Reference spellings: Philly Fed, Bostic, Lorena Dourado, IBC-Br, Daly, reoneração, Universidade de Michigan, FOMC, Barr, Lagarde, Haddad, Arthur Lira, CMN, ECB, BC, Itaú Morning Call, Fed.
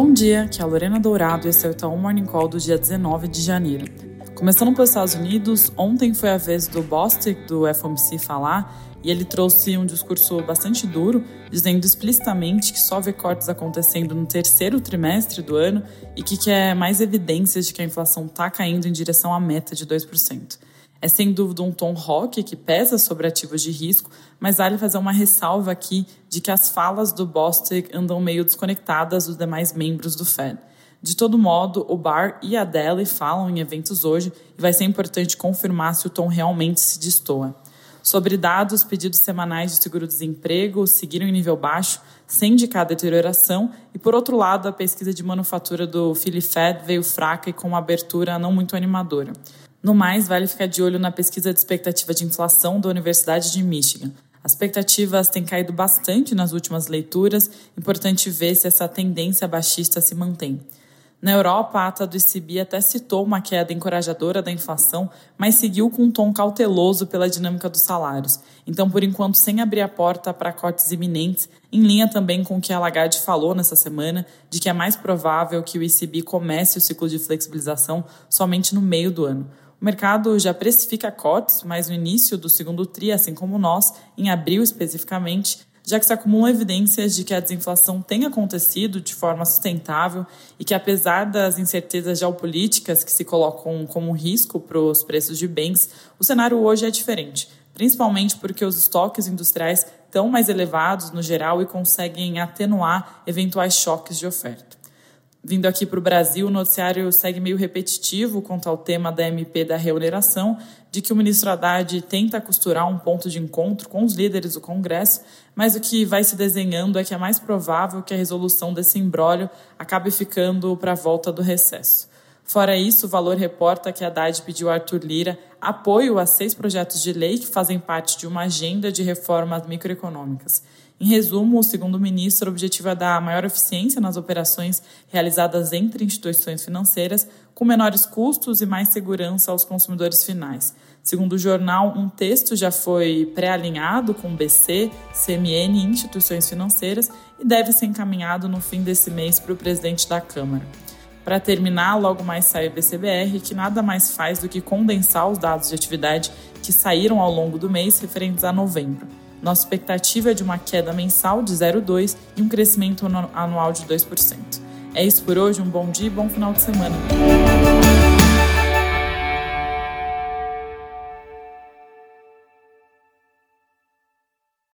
Bom dia, aqui é a Lorena Dourado e esse é o Itaú Morning Call do dia 19 de janeiro. Começando pelos Estados Unidos, ontem foi a vez do Bostic, do FOMC, falar e ele trouxe um discurso bastante duro, dizendo explicitamente que só vê cortes acontecendo no terceiro trimestre do ano e que quer mais evidências de que a inflação está caindo em direção à meta de 2%. É sem dúvida um tom rock que pesa sobre ativos de risco, mas vale fazer uma ressalva aqui de que as falas do Bostic andam meio desconectadas dos demais membros do Fed. De todo modo, o Barr e a Daly falam em eventos hoje e vai ser importante confirmar se o tom realmente se destoa. Sobre dados, pedidos semanais de seguro-desemprego seguiram em nível baixo, sem indicar deterioração, e por outro lado, a pesquisa de manufatura do Philly Fed veio fraca e com uma abertura não muito animadora. No mais, vale ficar de olho na pesquisa de expectativa de inflação da Universidade de Michigan. As expectativas têm caído bastante nas últimas leituras, importante ver se essa tendência baixista se mantém. Na Europa, a ata do ECB até citou uma queda encorajadora da inflação, mas seguiu com um tom cauteloso pela dinâmica dos salários. Então, por enquanto, sem abrir a porta para cortes iminentes, em linha também com o que a Lagarde falou nessa semana, de que é mais provável que o ECB comece o ciclo de flexibilização somente no meio do ano. O mercado já precifica cortes, mas no início do segundo tri, assim como nós, em abril especificamente, já que se acumulam evidências de que a desinflação tem acontecido de forma sustentável e que, apesar das incertezas geopolíticas que se colocam como risco para os preços de bens, o cenário hoje é diferente, principalmente porque os estoques industriais estão mais elevados no geral e conseguem atenuar eventuais choques de oferta. Vindo aqui para o Brasil, o noticiário segue meio repetitivo quanto ao tema da MP da reoneração, de que o ministro Haddad tenta costurar um ponto de encontro com os líderes do Congresso, mas o que vai se desenhando é que é mais provável que a resolução desse imbróglio acabe ficando para a volta do recesso. Fora isso, o Valor reporta que Haddad pediu a Arthur Lira apoio a 6 projetos de lei que fazem parte de uma agenda de reformas microeconômicas. Em resumo, segundo o ministro, o objetivo é dar maior eficiência nas operações realizadas entre instituições financeiras, com menores custos e mais segurança aos consumidores finais. Segundo o jornal, um texto já foi pré-alinhado com BC, CMN e instituições financeiras e deve ser encaminhado no fim desse mês para o presidente da Câmara. Para terminar, logo mais sai o IBC-Br, que nada mais faz do que condensar os dados de atividade que saíram ao longo do mês referentes a novembro. Nossa expectativa é de uma queda mensal de 0,2% e um crescimento anual de 2%. É isso por hoje, um bom dia e bom final de semana.